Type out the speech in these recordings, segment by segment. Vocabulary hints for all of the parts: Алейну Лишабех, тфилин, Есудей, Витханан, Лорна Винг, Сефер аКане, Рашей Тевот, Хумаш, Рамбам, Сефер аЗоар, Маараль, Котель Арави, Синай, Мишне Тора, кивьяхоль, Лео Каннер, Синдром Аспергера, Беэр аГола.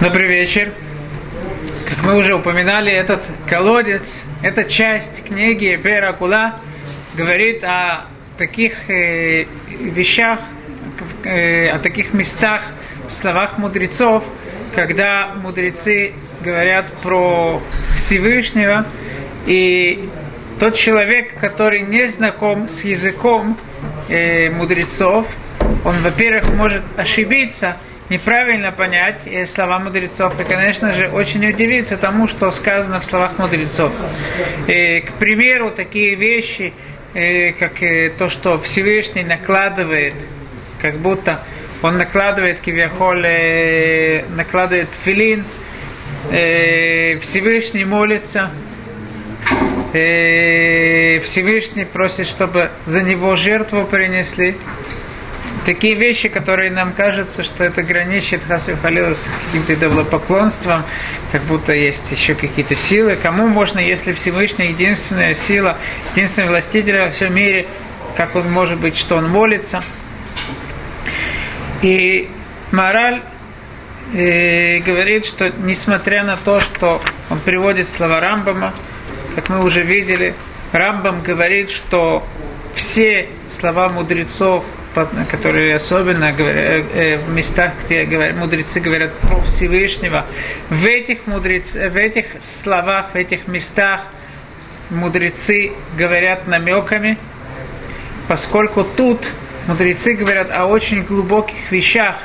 на привечер. Как мы уже упоминали, этот колодец, эта часть книги Беэр аГола говорит о таких вещах, о таких местах, в словах мудрецов, когда мудрецы говорят про Всевышнего, и тот человек, который не знаком с языком мудрецов, он, во-первых, может ошибиться, неправильно понять слова мудрецов и, конечно же, очень удивиться тому, что сказано в словах мудрецов. К примеру, такие вещи, как то, что Всевышний накладывает, как будто он накладывает кивьяхоль, накладывает тфилин, Всевышний молится, Всевышний просит, чтобы за него жертву принесли. Такие вещи, которые нам кажется, что это граничит хас ве-халила с каким-то идолопоклонством, как будто есть еще какие-то силы. Кому можно, если Всевышний единственная сила, единственный властитель во всем мире, как он может быть, что он молится? И Маараль говорит, что несмотря на то, что он приводит слова Рамбама, как мы уже видели, Рамбам говорит, что все слова мудрецов, которые особенно в местах, где мудрецы говорят про Всевышнего, в этих словах, в этих местах мудрецы говорят намеками, поскольку тут мудрецы говорят о очень глубоких вещах,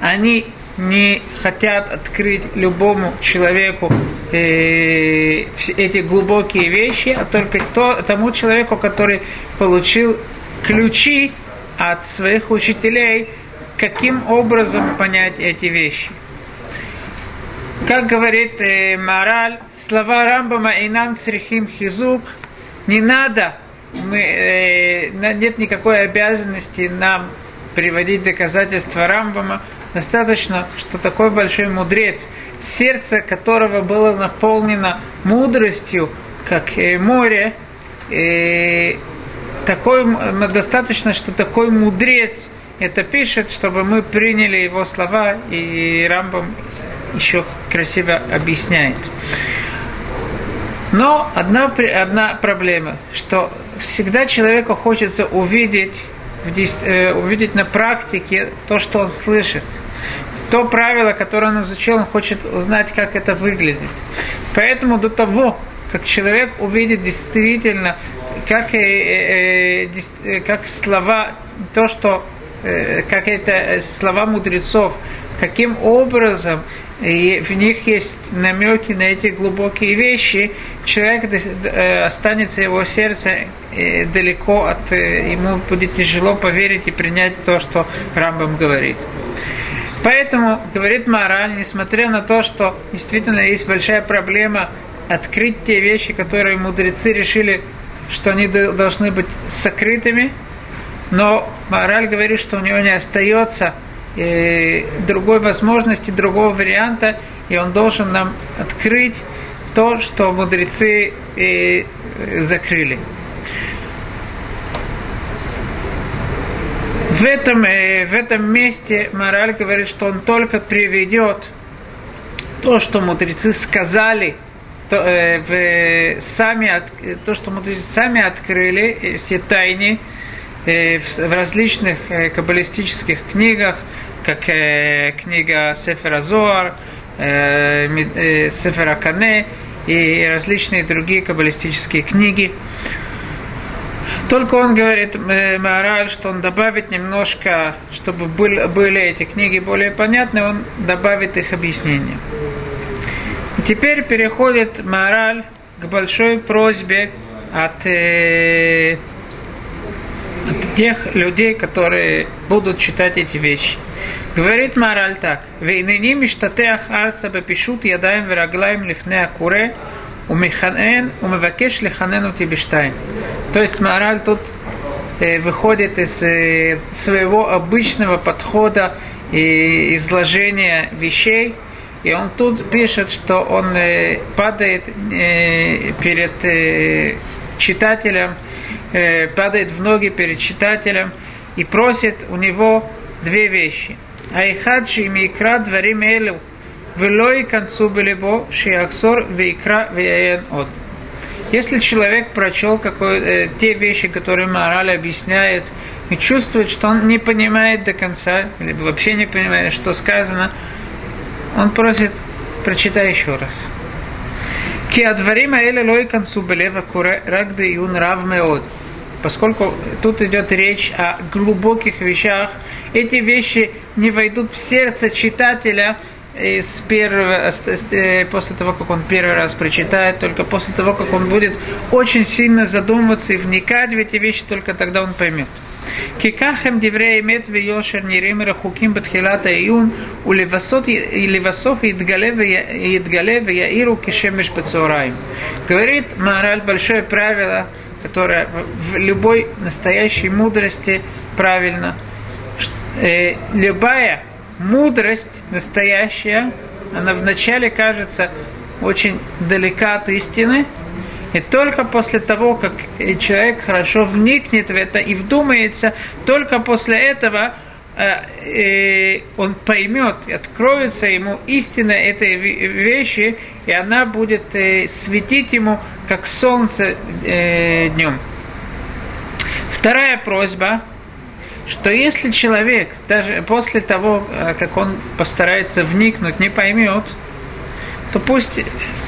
они не хотят открыть любому человеку эти глубокие вещи, а только тому человеку, который получил ключи от своих учителей, каким образом понять эти вещи. Как говорит Маараль, слова Рамбама и нам црихим хизук, не надо, нет никакой обязанности нам приводить доказательства Рамбама, достаточно, что такой большой мудрец, сердце которого было наполнено мудростью, как море, достаточно, что такой мудрец это пишет, чтобы мы приняли его слова, и Рамбам еще красиво объясняет. Но одна проблема, что всегда человеку хочется увидеть на практике то, что он слышит. То правило, которое он изучил, он хочет узнать, как это выглядит. Поэтому до того, как человек увидит действительно, как слова, то, что, как это слова мудрецов, каким образом в них есть намеки на эти глубокие вещи, человек останется, его сердце далеко от, ему будет тяжело поверить и принять то, что Рамбам говорит. Поэтому, говорит Маараль, несмотря на то, что действительно есть большая проблема открыть те вещи, которые мудрецы решили, что они должны быть сокрытыми, но Маараль говорит, что у него не остается другой возможности, другого варианта, и он должен нам открыть то, что мудрецы закрыли. В этом месте Маараль говорит, что он только приведет то, что мудрецы сказали, то, что мудрецы сами открыли в тайне, в различных каббалистических книгах, как книга Сефер аЗоар, Сефер аКане и различные другие каббалистические книги. Только он говорит, Маараль, что он добавит немножко, чтобы были эти книги более понятны, он добавит их объяснение. И теперь переходит Маараль к большой просьбе от тех людей, которые будут читать эти вещи. Говорит Маараль так: «Вейныни миштатеах арца бепишут ядаем вераглаем лифне акуре умеханен умевакеш лиханену тибиштайм». То есть Маараль тут выходит из своего обычного подхода и изложения вещей, и он тут пишет, что он падает перед читателем, падает в ноги перед читателем и просит у него две вещи. Айхадши микрад варимелю Велой концу белебо шиаксор вейкра веяен от. Если человек прочел те вещи, которые Маараль объясняет, и чувствует, что он не понимает до конца, или вообще не понимает, что сказано, он просит, прочитай еще раз. Поскольку тут идет речь о глубоких вещах, эти вещи не войдут в сердце читателя после того, как он первый раз прочитает, только после того, как он будет очень сильно задумываться и вникать в эти вещи, только тогда он поймет. Кикахем диврей мет виошер неримера хуким бетхилата июн у левасот и левасов и идгалев и иру кишемиш бецораим. Говорит Маараль большое правило, которое в любой настоящей мудрости правильно. Любая мудрость настоящая, она вначале кажется очень далека от истины, и только после того, как человек хорошо вникнет в это и вдумается, только после этого он поймет, откроется ему истина этой вещи, и она будет светить ему, как солнце днем. Вторая просьба, что если человек, даже после того, как он постарается вникнуть, не поймет, то пусть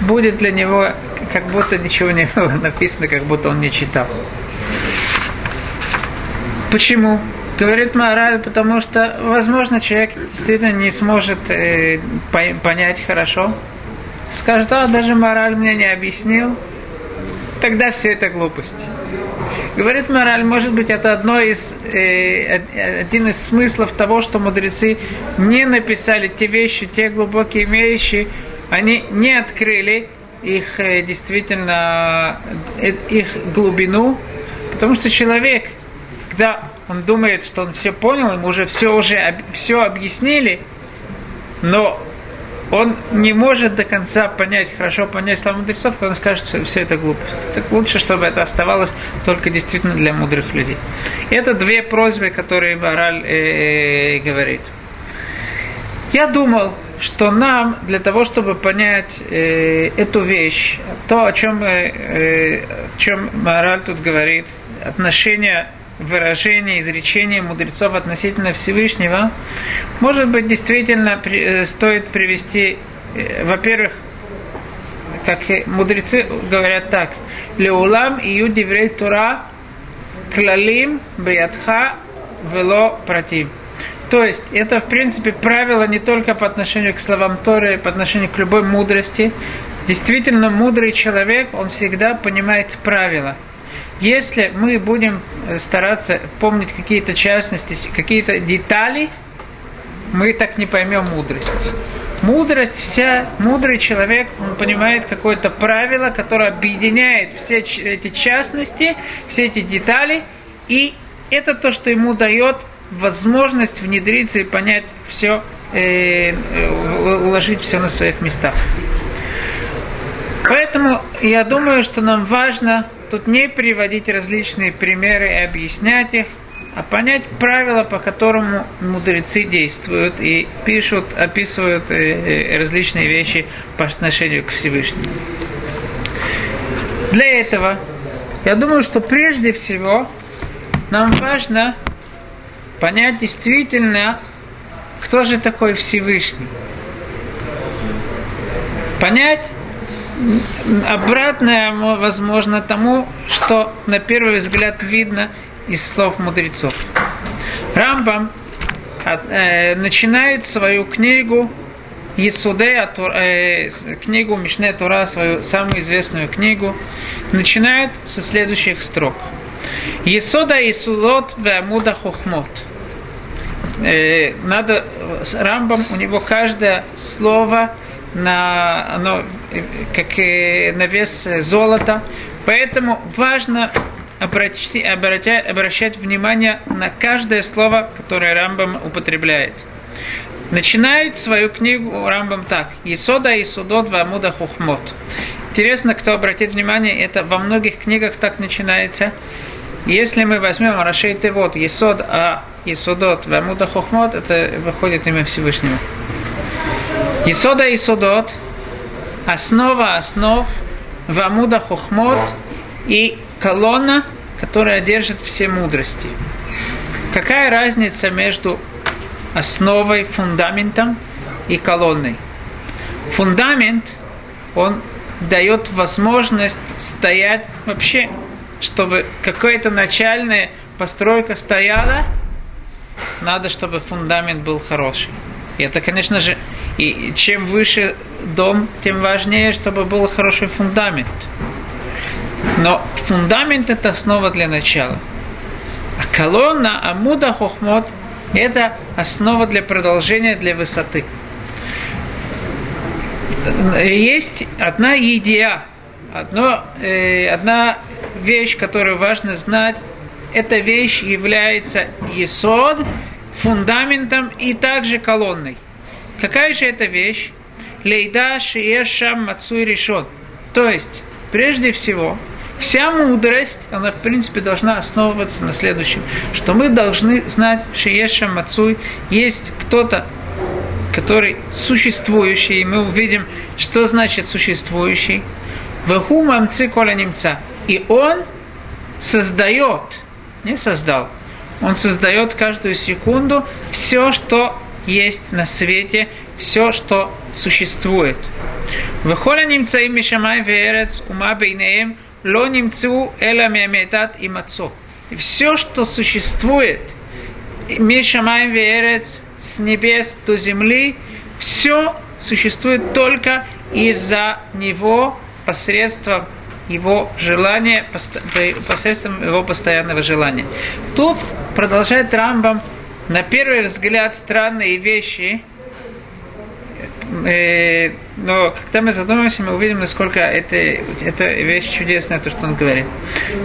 будет для него, как будто ничего не было написано, как будто он не читал. Почему? Говорит Маараль, потому что, возможно, человек действительно не сможет понять хорошо. Скажет, даже Маараль мне не объяснил. Тогда все это глупость. Говорит Маараль, может быть, это один из смыслов того, что мудрецы не написали те вещи, те глубокие вещи, они не открыли их действительно, их глубину, потому что человек, когда он думает, что он все понял, ему уже все объяснили, но он не может до конца хорошо понять слова мудрецов, он скажет, что все это глупость. Так лучше, чтобы это оставалось только действительно для мудрых людей. Это две просьбы, которые Маараль говорит. Я думал, что нам для того, чтобы понять эту вещь, то, о чем Маараль тут говорит, отношение, выражение, изречение мудрецов относительно Всевышнего, может быть, действительно стоит привести, во-первых, как мудрецы говорят так, «Леулам ию диврей тура клалим биятха вело против». То есть, это, в принципе, правило не только по отношению к словам Торы, по отношению к любой мудрости. Действительно, мудрый человек, он всегда понимает правила. Если мы будем стараться помнить какие-то частности, какие-то детали, мы так не поймем мудрость. Мудрость вся, мудрый человек, он понимает какое-то правило, которое объединяет все эти частности, все эти детали, и это то, что ему дает возможность внедриться и понять все, уложить все на своих местах. Поэтому я думаю, что нам важно тут не приводить различные примеры и объяснять их, а понять правила, по которому мудрецы действуют и пишут, описывают различные вещи по отношению к Всевышнему. Для этого, я думаю, что прежде всего нам важно понять действительно, кто же такой Всевышний. Понять обратное, возможно, тому, что на первый взгляд видно из слов мудрецов. Рамбам начинает свою книгу Есудей, книгу Мишне Тора, свою самую известную книгу, начинает со следующих строк. Есода Исулот веамуда хохмот. Надо Рамбам, у него каждое слово оно как на вес золота, поэтому важно обращать внимание на каждое слово, которое Рамбам употребляет. Начинает свою книгу Рамбам так: «Есода Исудот веамуда хохмот». Интересно, кто обратит внимание, это во многих книгах так начинается. Если мы возьмем Рашей Тевот, Есод а Исудот веамуда хохмот, это выходит имя Всевышнего. Исода и Исодот, основа основ, Вамуда Хохмот и колонна, которая держит все мудрости. Какая разница между основой, фундаментом и колонной? Фундамент, он дает возможность стоять вообще, чтобы какая-то начальная постройка стояла, надо, чтобы фундамент был хороший. И это, конечно же, и чем выше дом, тем важнее, чтобы был хороший фундамент. Но фундамент – это основа для начала. А колонна, амуда хохмот – это основа для продолжения, для высоты. Есть одна идея, одна вещь, которую важно знать. Эта вещь является есод, фундаментом и также колонной. Какая же эта вещь? Лейда шиешам мацуй решон. То есть, прежде всего, вся мудрость, она в принципе должна основываться на следующем, что мы должны знать шиешам мацуй, есть кто-то, который существующий, и мы увидим, что значит существующий. Веху мамцы кола немца. И он создает, не создал, он создает каждую секунду все, что есть на свете, все, что существует. Вехола немца им мишамай веерец ума бейнеем ло немцу эла меметат и мацо. И все, что существует, мишамай веерец, с небес до земли, все существует только из-за него, посредством его желания, посредством его постоянного желания. Тут продолжает Рамбам на первый взгляд странные вещи, но когда мы задумаемся, мы увидим, насколько эта вещь чудесная, то, что он говорит.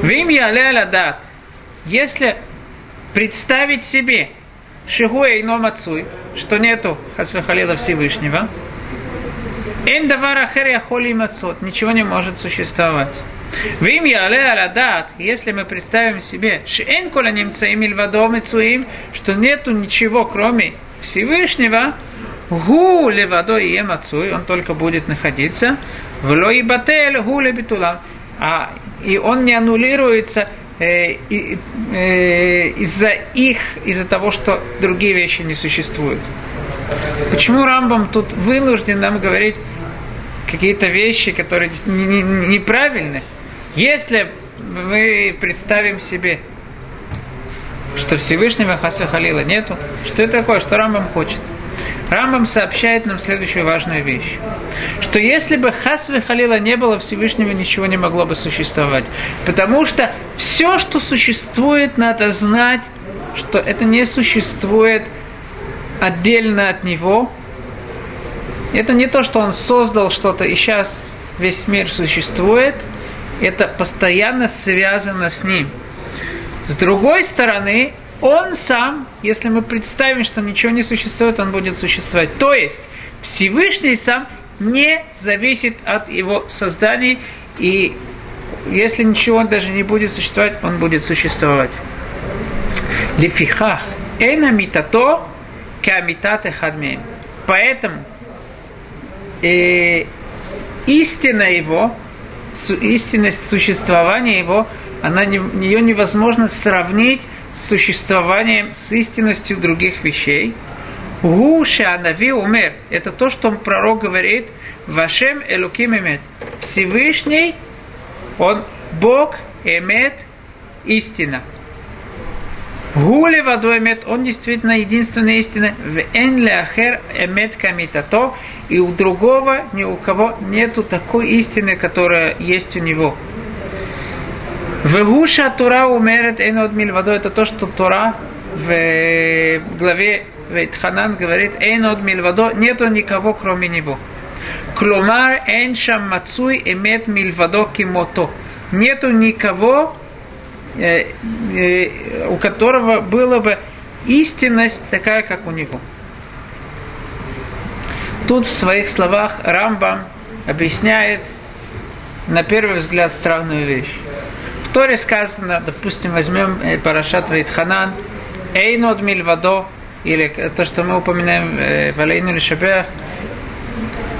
Вим яляля дат. Если представить себе, Шигуэй ном отцуй, что нету Хасвихалила Всевышнего. Эндавара херя холим отцот, ничего не может существовать. Вимья але арадат, если мы представим себе, шиэнкула немца им ильвадом и цуим, что нету ничего, кроме Всевышнего, гу левадой и эмацуй, он только будет находиться, вло и батель гу лебитула, а и он не аннулируется. Из-за того, что другие вещи не существуют. Почему Рамбам тут вынужден нам говорить какие-то вещи, которые неправильны? Если мы представим себе, что Всевышнего Хасва Халила нету, что это такое, что Рамбам хочет? Рамбам сообщает нам следующую важную вещь, что если бы Хасвы Халила не было, Всевышнего ничего не могло бы существовать, потому что все, что существует, надо знать, что это не существует отдельно от него, это не то, что он создал что-то и сейчас весь мир существует, это постоянно связано с ним. С другой стороны, он сам, если мы представим, что ничего не существует, он будет существовать. То есть Всевышний сам не зависит от его созданий, и если ничего даже не будет существовать, он будет существовать. Лефихах эйна митато кеамитат эхад меем. Поэтому истина его, истинность существования его, ее невозможно сравнить с существованием, с истинностью других вещей. Гуша нави умер. Это то, что пророк говорит. Вашем элуким эмет. Всевышний, он Бог, эмет, истина. Гули ваду эмет. Он действительно единственная истина. В эн ляхер эмет камитато. И у другого, ни у кого нету такой истины, которая есть у него. Вегуша Тора умерет энод мильвадо. Это то, что Тора в главе Витханан говорит энод мильвадо. Нету никого, кроме него. Кломар эншам мацуй эмет мильвадо кимото. Нету никого, у которого была бы истинность такая, как у него. Тут в своих словах Рамбам объясняет на первый взгляд странную вещь. В Торе сказано, допустим, возьмем Парашат Витханан, Эйнод Мильвадо, или то, что мы упоминаем в Алейну Лишабех,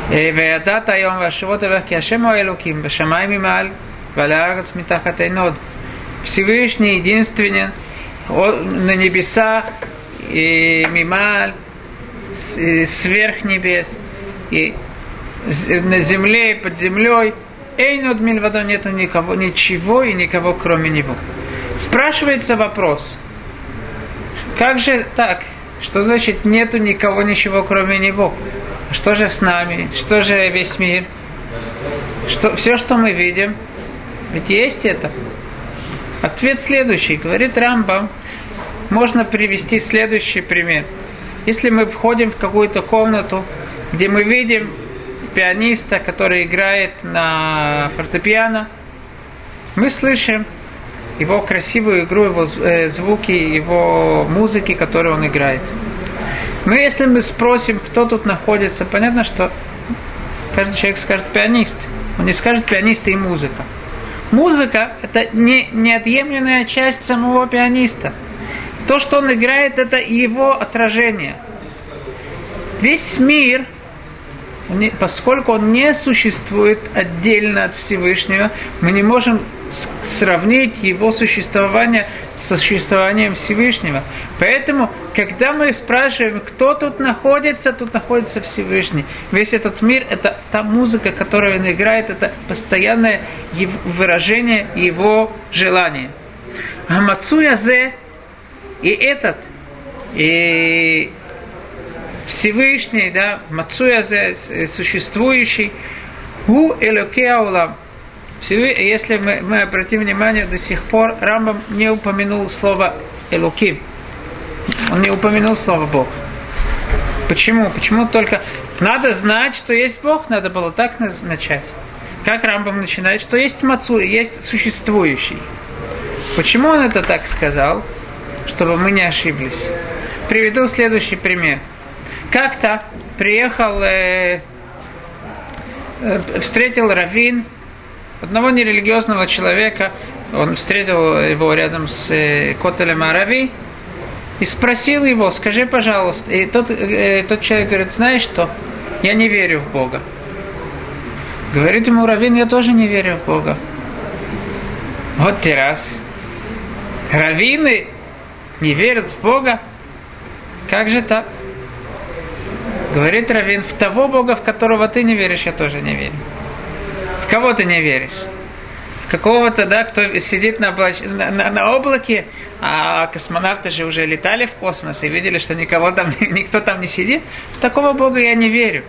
וידעת היום והשבות אליך כי השם הוא האלוקים בשמיים ממעל ועל הארץ מתחת עין הוד. Всевышний единственен на небесах и мималь, сверх небес, и на земле и под землей. Эйн од миль вадо, нету никого, ничего и никого кроме него. Спрашивается вопрос, как же так? Что значит нету никого, ничего кроме него? Что же с нами? Что же весь мир? Что, все, что мы видим, ведь есть это? Ответ следующий, говорит Рамбам, можно привести следующий пример. Если мы входим в какую-то комнату, где мы видим пианиста, который играет на фортепиано, мы слышим его красивую игру, его звуки, его музыки, которую он играет. Но если мы спросим, кто тут находится, понятно, что каждый человек скажет пианист. Он не скажет пианист и музыка. Музыка – это неотъемлемая часть самого пианиста. То, что он играет, это его отражение. Весь мир, поскольку он не существует отдельно от Всевышнего, мы не можем сравнить его существование с существованием Всевышнего. Поэтому, когда мы спрашиваем, кто тут находится Всевышний. Весь этот мир, это та музыка, которую он играет, это постоянное выражение его желания. Амацуязе и этот, и Всевышний, да, Мацуязе, существующий, у Элокеаулам. Если мы обратим внимание, до сих пор Рамбам не упомянул слово Элоким. Он не упомянул слово Бог. Почему? Почему только надо знать, что есть Бог, надо было так начать. Как Рамбам начинает, что есть Мацуя, есть существующий. Почему он это так сказал? Чтобы мы не ошиблись. Приведу следующий пример. Как-то приехал, встретил раввин, одного нерелигиозного человека, он встретил его рядом с Котелем Арави и спросил его, скажи, пожалуйста, и тот человек говорит, знаешь что, я не верю в Бога. Говорит ему раввин, я тоже не верю в Бога. Вот те раз. Раввины не верят в Бога? Как же так? Говорит раввин, в того Бога, в которого ты не веришь, я тоже не верю. В кого ты не веришь? В какого-то, да, кто сидит на облаке, а космонавты же уже летали в космос и видели, что никто там не сидит. В такого Бога я не верю.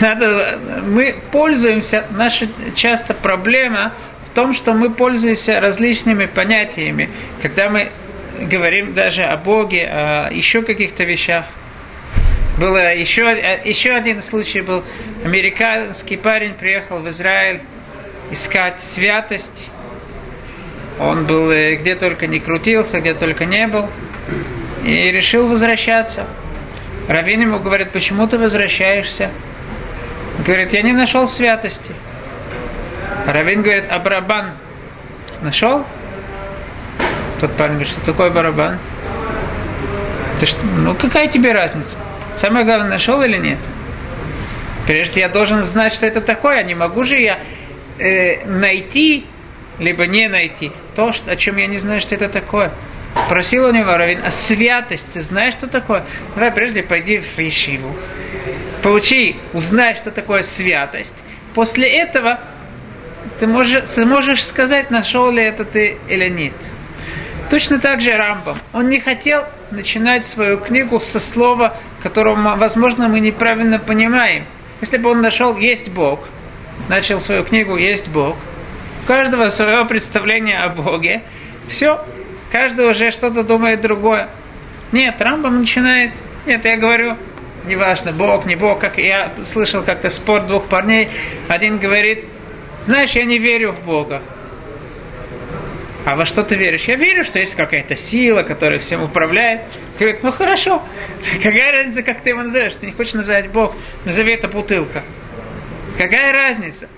Мы пользуемся, наша часто проблема в том, что мы пользуемся различными понятиями, когда мы говорим даже о Боге, о еще каких-то вещах. Был еще один случай был. Американский парень приехал в Израиль искать святость. Он был где только не крутился, где только не был. И решил возвращаться. Раввин ему говорит, почему ты возвращаешься? Он говорит, я не нашел святости. Раввин говорит, а барабан нашел? Тот парень говорит, что такое барабан? Ну какая тебе разница? Самое главное, нашел или нет? Прежде я должен знать, что это такое, а не могу же я найти, либо не найти то, о чем я не знаю, что это такое. Спросил у него раввин, а святость, ты знаешь, что такое? Давай прежде пойди в ешиву, поучи, узнай, что такое святость. После этого ты сможешь сказать, нашел ли это ты или нет. Точно так же Рамбам. Он не хотел начинать свою книгу со слова, которого, возможно, мы неправильно понимаем. Если бы он нашел «Есть Бог», начал свою книгу «Есть Бог», у каждого свое представление о Боге, все, каждый уже что-то думает другое. Нет, Рамбам начинает, нет, я говорю, неважно, Бог, не Бог, как я слышал как-то спор двух парней, один говорит, знаешь, я не верю в Бога. А во что ты веришь? Я верю, что есть какая-то сила, которая всем управляет. Говорит, ну хорошо, какая разница, как ты его назовешь? Ты не хочешь называть Бог, назови это бутылка. Какая разница?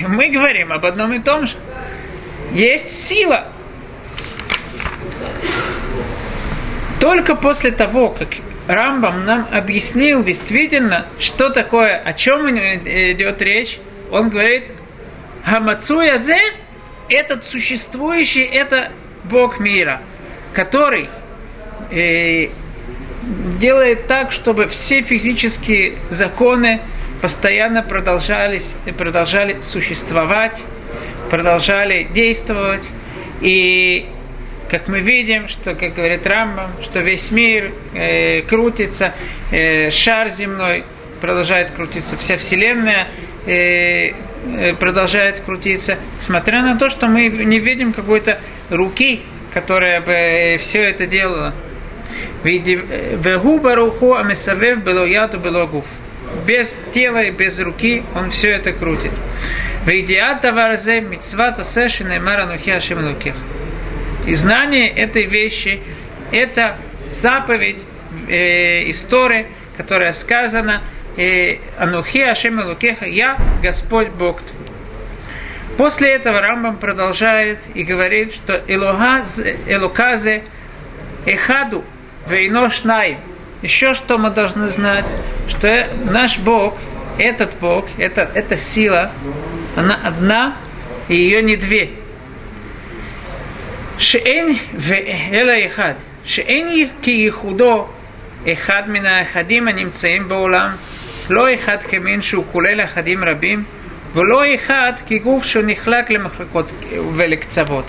Мы говорим об одном и том же. Есть сила. Только после того, как Рамбам нам объяснил действительно, что такое, о чем идет речь. Он говорит, Хамацуязе, этот существующий, это Бог мира, который делает так, чтобы все физические законы постоянно продолжали существовать, продолжали действовать. И как мы видим, что, как говорит Рамбам, что весь мир крутится, шар земной продолжает крутиться, вся Вселенная продолжает крутиться, смотря на то, что мы не видим какой-то руки, которая бы все это делала. Без тела и без руки он все это крутит. И знание этой вещи, это заповедь из Торы, которая сказана «Анухи Ашем Элокеха», «Я Господь Бог». После этого Рамбам продолжает и говорит, что «Элоказе Эхаду Вейно Шнай». Еще что мы должны знать, что наш Бог, эта сила, она одна, и ее не две. Шеэн вэла эхад. Шеэн ки ихудо эхад мина эхадим анимцаим баулам. Ло эхад кемин шу кулел эхадим рабим. Вло эхад ки гуф шу нихлак лемахлакот велекцавот.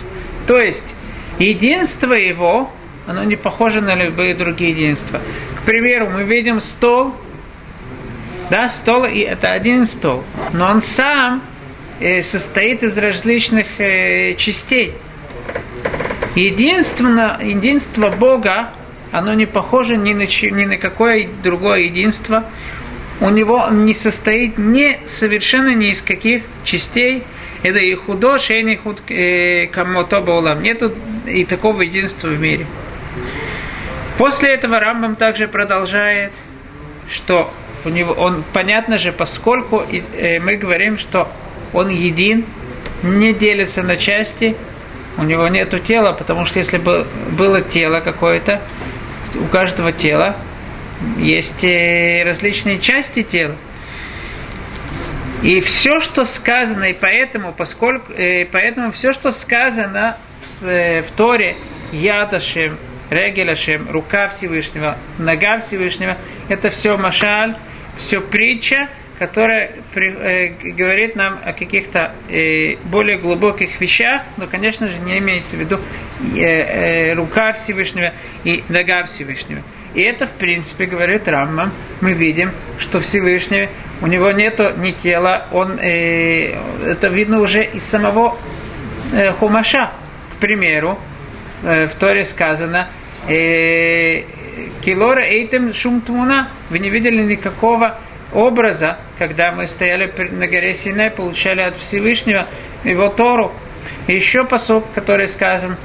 То есть, единство его, оно не похоже на любые другие единства. К примеру, мы видим стол, да, стол, и это один стол, но он сам состоит из различных частей. Единство Бога, оно не похоже ни на какое другое единство. У него не состоит совершенно ни из каких частей. Это и худо, шейни худ камото баулам. Нету и такого единства в мире. После этого Рамбам также продолжает, что у него, он, понятно же, поскольку мы говорим, что он един, не делится на части, у него нету тела, потому что если бы было тело какое-то, у каждого тела есть различные части тела. И все, что сказано, и поэтому все, что сказано в Торе, Яд Ашем, Регель Ашем, рука Всевышнего, нога Всевышнего, это все машаль, все притча, которая говорит нам о каких-то более глубоких вещах, но, конечно же, не имеется в виду рука Всевышнего и нога Всевышнего. И это, в принципе, говорит Рамбам. Мы видим, что Всевышний, у него нету ни тела, это видно уже из самого Хумаша. К примеру, в Торе сказано «Килора эйтем шум тмуна». Вы не видели никакого образа, когда мы стояли на горе Синай, получали от Всевышнего его Тору. И еще пасук, который сказан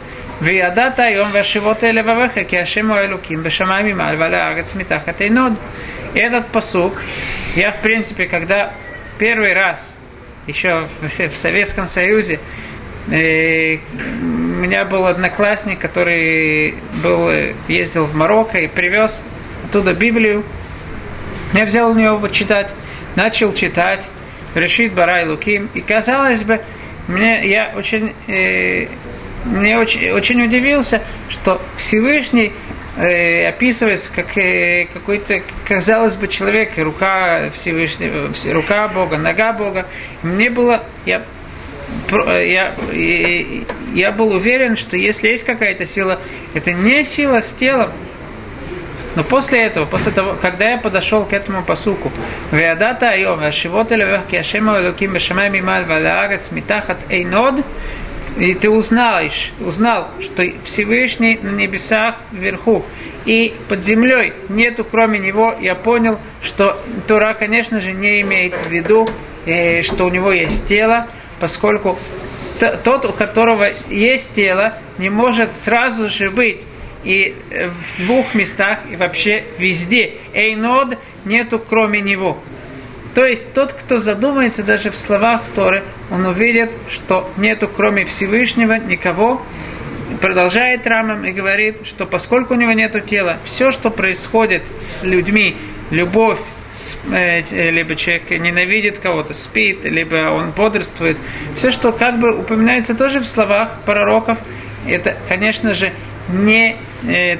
«Виадата йом вашивот элевавеха киашему элуким бешамами мальваля агац митахат эйнод». Этот пасук, я, в принципе, когда первый раз, еще в Советском Союзе, у меня был одноклассник, который ездил в Марокко и привез оттуда Библию. Я взял у него почитать, начал читать «Решит Барай Луким». И, казалось бы, я очень удивился, что Всевышний описывается как какой-то, казалось бы, человек, рука Всевышнего, рука Бога, нога Бога. Мне было... Я был уверен, что если есть какая-то сила, это не сила с телом. Но после того, когда я подошел к этому пасуку, и ты узнал, что Всевышний на небесах вверху и под землей нету кроме него, я понял, что Тора, конечно же, не имеет в виду, что у него есть тело, поскольку тот, у которого есть тело, не может сразу же быть и в двух местах, и вообще везде. Эйнод нету кроме него. То есть тот, кто задумается даже в словах Торы, он увидит, что нету кроме Всевышнего никого, Продолжает Рамбам и говорит, что поскольку у него нет тела, все, что происходит с людьми, любовь, либо человек ненавидит кого-то, спит, либо он бодрствует, все, что как бы упоминается тоже в словах пророков, это, конечно же, не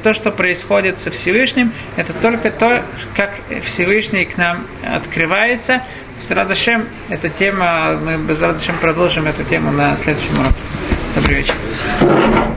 то, что происходит со Всевышним, это только то, как Всевышний к нам открывается. С радостью, эта тема, мы с радостью продолжим эту тему на следующем уроке. Добрый вечер.